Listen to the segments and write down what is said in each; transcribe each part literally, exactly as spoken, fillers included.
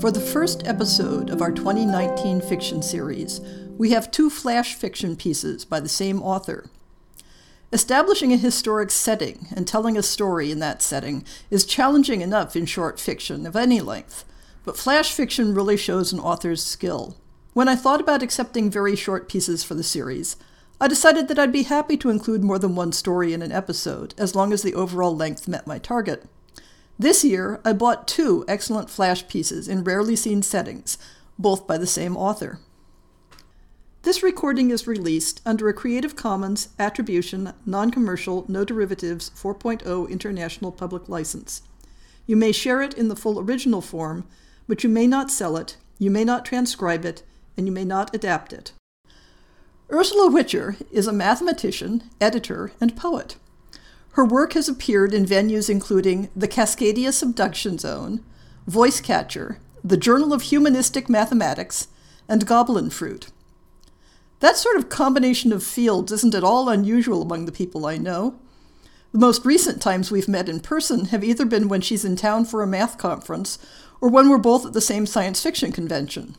For the first episode of our twenty nineteen fiction series, we have two flash fiction pieces by the same author. Establishing a historic setting and telling a story in that setting is challenging enough in short fiction of any length, but flash fiction really shows an author's skill. When I thought about accepting very short pieces for the series, I decided that I'd be happy to include more than one story in an episode, as long as the overall length met my target. This year, I bought two excellent flash pieces in rarely seen settings, both by the same author. This recording is released under a Creative Commons Attribution, Non-Commercial, No Derivatives four point oh International Public License. You may share it in the full original form, but you may not sell it, you may not transcribe it, and you may not adapt it. Ursula Whitcher is a mathematician, editor, and poet. Her work has appeared in venues including the Cascadia Subduction Zone, Voice Catcher, the Journal of Humanistic Mathematics, and Goblin Fruit. That sort of combination of fields isn't at all unusual among the people I know. The most recent times we've met in person have either been when she's in town for a math conference or when we're both at the same science fiction convention.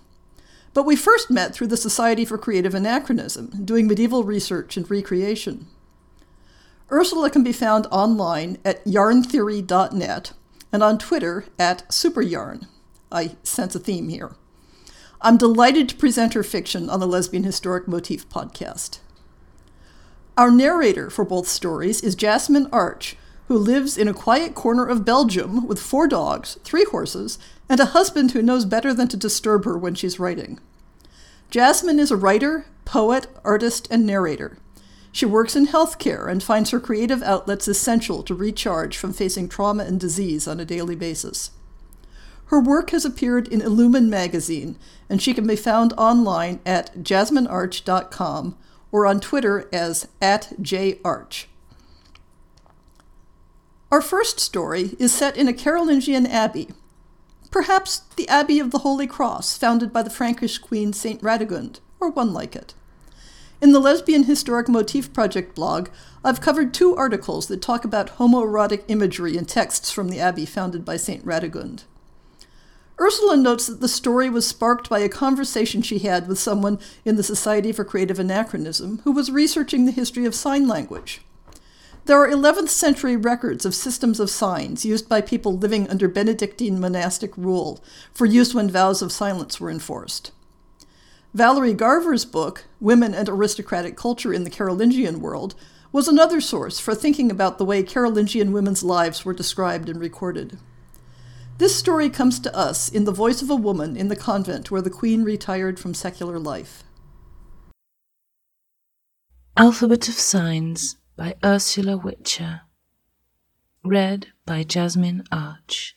But we first met through the Society for Creative Anachronism, doing medieval research and recreation. Ursula can be found online at yarn theory dot net and on Twitter at superyarn. I sense a theme here. I'm delighted to present her fiction on the Lesbian Historic Motif podcast. Our narrator for both stories is Jasmine Arch, who lives in a quiet corner of Belgium with four dogs, three horses, and a husband who knows better than to disturb her when she's writing. Jasmine is a writer, poet, artist, and narrator. She works in healthcare and finds her creative outlets essential to recharge from facing trauma and disease on a daily basis. Her work has appeared in Illumin Magazine, and she can be found online at jasmine arch dot com or on Twitter as at j arch. Our first story is set in a Carolingian abbey, perhaps the Abbey of the Holy Cross, founded by the Frankish queen Saint Radegund, or one like it. In the Lesbian Historic Motif Project blog, I've covered two articles that talk about homoerotic imagery in texts from the abbey founded by Saint Radegund. Ursula notes that the story was sparked by a conversation she had with someone in the Society for Creative Anachronism who was researching the history of sign language. There are eleventh century records of systems of signs used by people living under Benedictine monastic rule for use when vows of silence were enforced. Valerie Garver's book, Women and Aristocratic Culture in the Carolingian World, was another source for thinking about the way Carolingian women's lives were described and recorded. This story comes to us in the voice of a woman in the convent where the queen retired from secular life. Alphabet of Signs by Ursula Whitcher. Read by Jasmine Arch.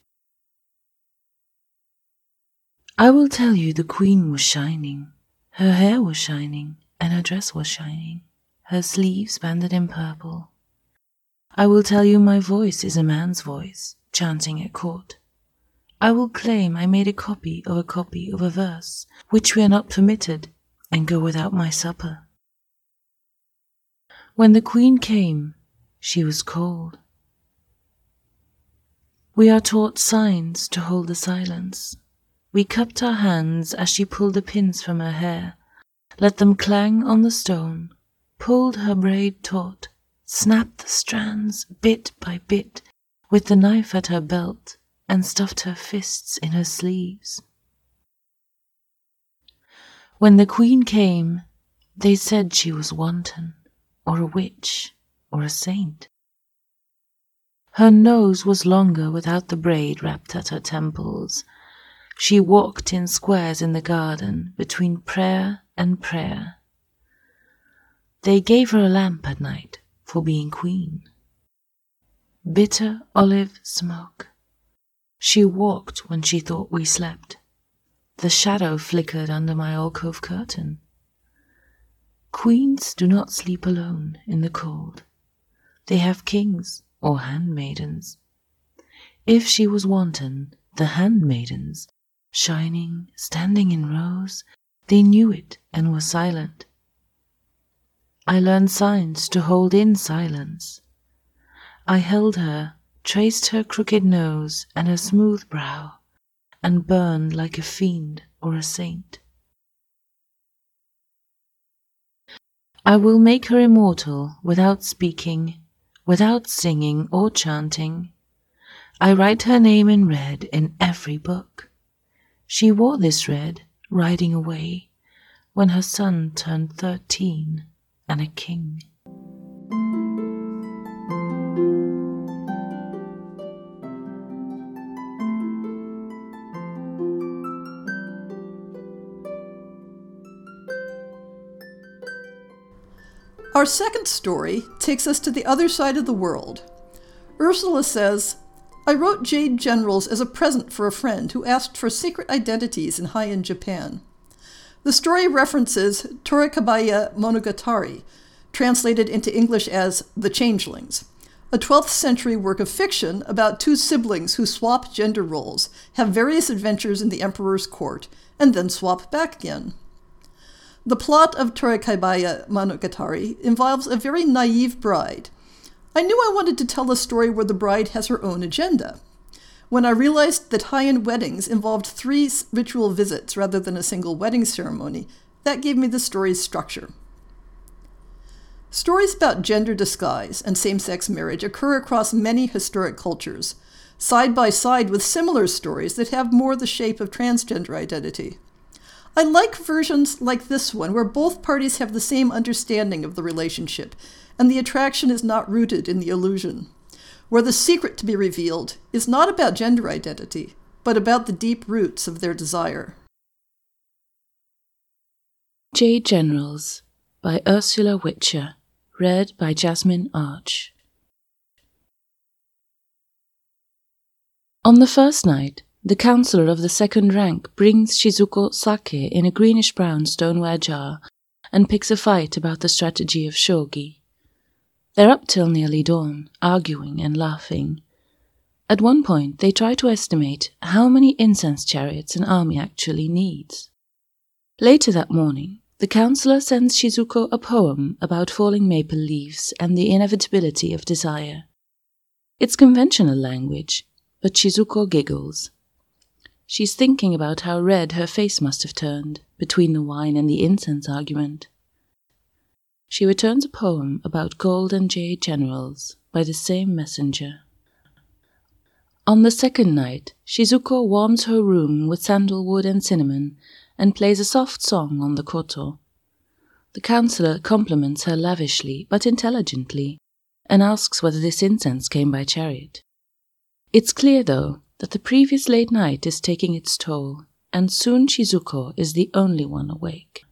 I will tell you the queen was shining. Her hair was shining, and her dress was shining, her sleeves banded in purple. I will tell you my voice is a man's voice, chanting at court. I will claim I made a copy of a copy of a verse, which we are not permitted, and go without my supper. When the queen came, she was cold. We are taught signs to hold the silence. We cupped our hands as she pulled the pins from her hair, let them clang on the stone, pulled her braid taut, snapped the strands bit by bit with the knife at her belt, and stuffed her fists in her sleeves. When the queen came, they said she was wanton, or a witch, or a saint. Her nose was longer without the braid wrapped at her temples. She walked in squares in the garden, between prayer and prayer. They gave her a lamp at night for being queen. bitter olive smoke. She walked when she thought we slept. The shadow flickered under my alcove curtain. Queens do not sleep alone in the cold. They have kings or handmaidens. If she was wanton, the handmaidens, shining, standing in rows, they knew it and were silent. I learned signs to hold in silence. I held her, traced her crooked nose and her smooth brow, and burned like a fiend or a saint. I will make her immortal without speaking, without singing or chanting. I write her name in red in every book. She wore this red, riding away, when her son turned thirteen and a king. Our second story takes us to the other side of the world. Ursula says, I wrote Jade Generals as a present for a friend who asked for secret identities in Heian Japan. The story references Torikaebaya Monogatari, translated into English as The Changelings, a twelfth century work of fiction about two siblings who swap gender roles, have various adventures in the emperor's court, and then swap back again. The plot of Torikaebaya Monogatari involves a very naive bride. I knew I wanted to tell a story where the bride has her own agenda. When I realized that Heian weddings involved three ritual visits rather than a single wedding ceremony, that gave me the story's structure. Stories about gender disguise and same-sex marriage occur across many historic cultures, side by side with similar stories that have more the shape of transgender identity. I like versions like this one, where both parties have the same understanding of the relationship, and the attraction is not rooted in the illusion, where the secret to be revealed is not about gender identity, but about the deep roots of their desire. Jade Generals by Ursula Whitcher, read by Jasmine Arch. On the first night, the counselor of the second rank brings Shizuko sake in a greenish-brown stoneware jar and picks a fight about the strategy of shogi. They're up till nearly dawn, arguing and laughing. At one point, they try to estimate how many incense chariots an army actually needs. Later that morning, the counselor sends Shizuko a poem about falling maple leaves and the inevitability of desire. It's conventional language, but Shizuko giggles. She's thinking about how red her face must have turned between the wine and the incense argument. She returns a poem about gold and jade generals by the same messenger. On the second night, Shizuko warms her room with sandalwood and cinnamon and plays a soft song on the koto. The counselor compliments her lavishly but intelligently and asks whether this incense came by chariot. It's clear, though, that the previous late night is taking its toll, and soon Shizuko is the only one awake.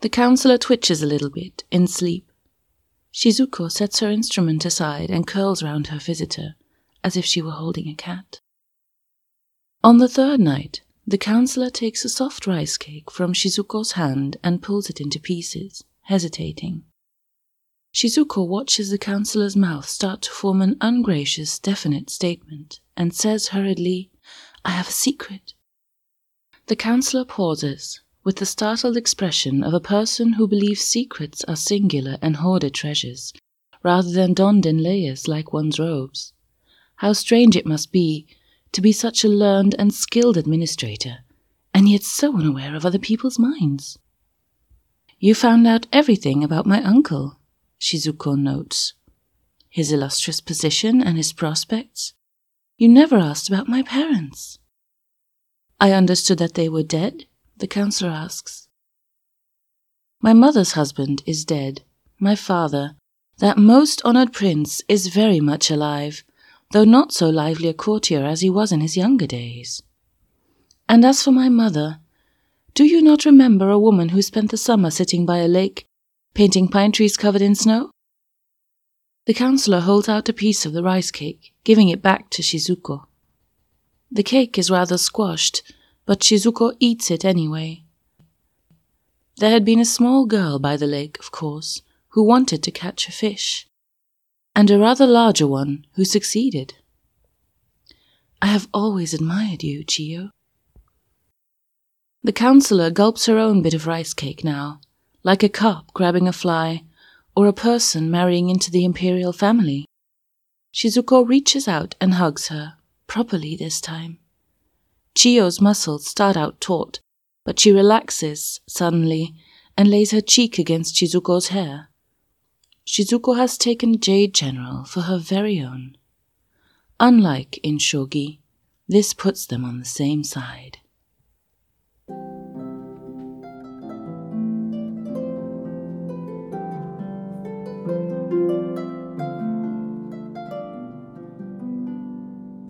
The counselor twitches a little bit, in sleep. Shizuko sets her instrument aside and curls round her visitor, as if she were holding a cat. On the third night, the counselor takes a soft rice cake from Shizuko's hand and pulls it into pieces, hesitating. Shizuko watches the counselor's mouth start to form an ungracious, definite statement, and says hurriedly, I have a secret. The counselor pauses, with the startled expression of a person who believes secrets are singular and hoarded treasures, rather than donned in layers like one's robes. How strange it must be to be such a learned and skilled administrator, and yet so unaware of other people's minds. You found out everything about my uncle, Shizuko notes. His illustrious position and his prospects. You never asked about my parents. I understood that they were dead, the counselor asks. My mother's husband is dead. My father, that most honoured prince, is very much alive, though not so lively a courtier as he was in his younger days. And as for my mother, do you not remember a woman who spent the summer sitting by a lake, painting pine trees covered in snow? The counselor holds out a piece of the rice cake, giving it back to Shizuko. The cake is rather squashed, but Shizuko eats it anyway. There had been a small girl by the lake, of course, who wanted to catch a fish, and a rather larger one who succeeded. I have always admired you, Chiyo. The counsellor gulps her own bit of rice cake now, like a carp grabbing a fly, or a person marrying into the imperial family. Shizuko reaches out and hugs her, properly this time. Chiyo's muscles start out taut, but she relaxes, suddenly, and lays her cheek against Shizuko's hair. Shizuko has taken Jade General for her very own. Unlike in shogi, this puts them on the same side.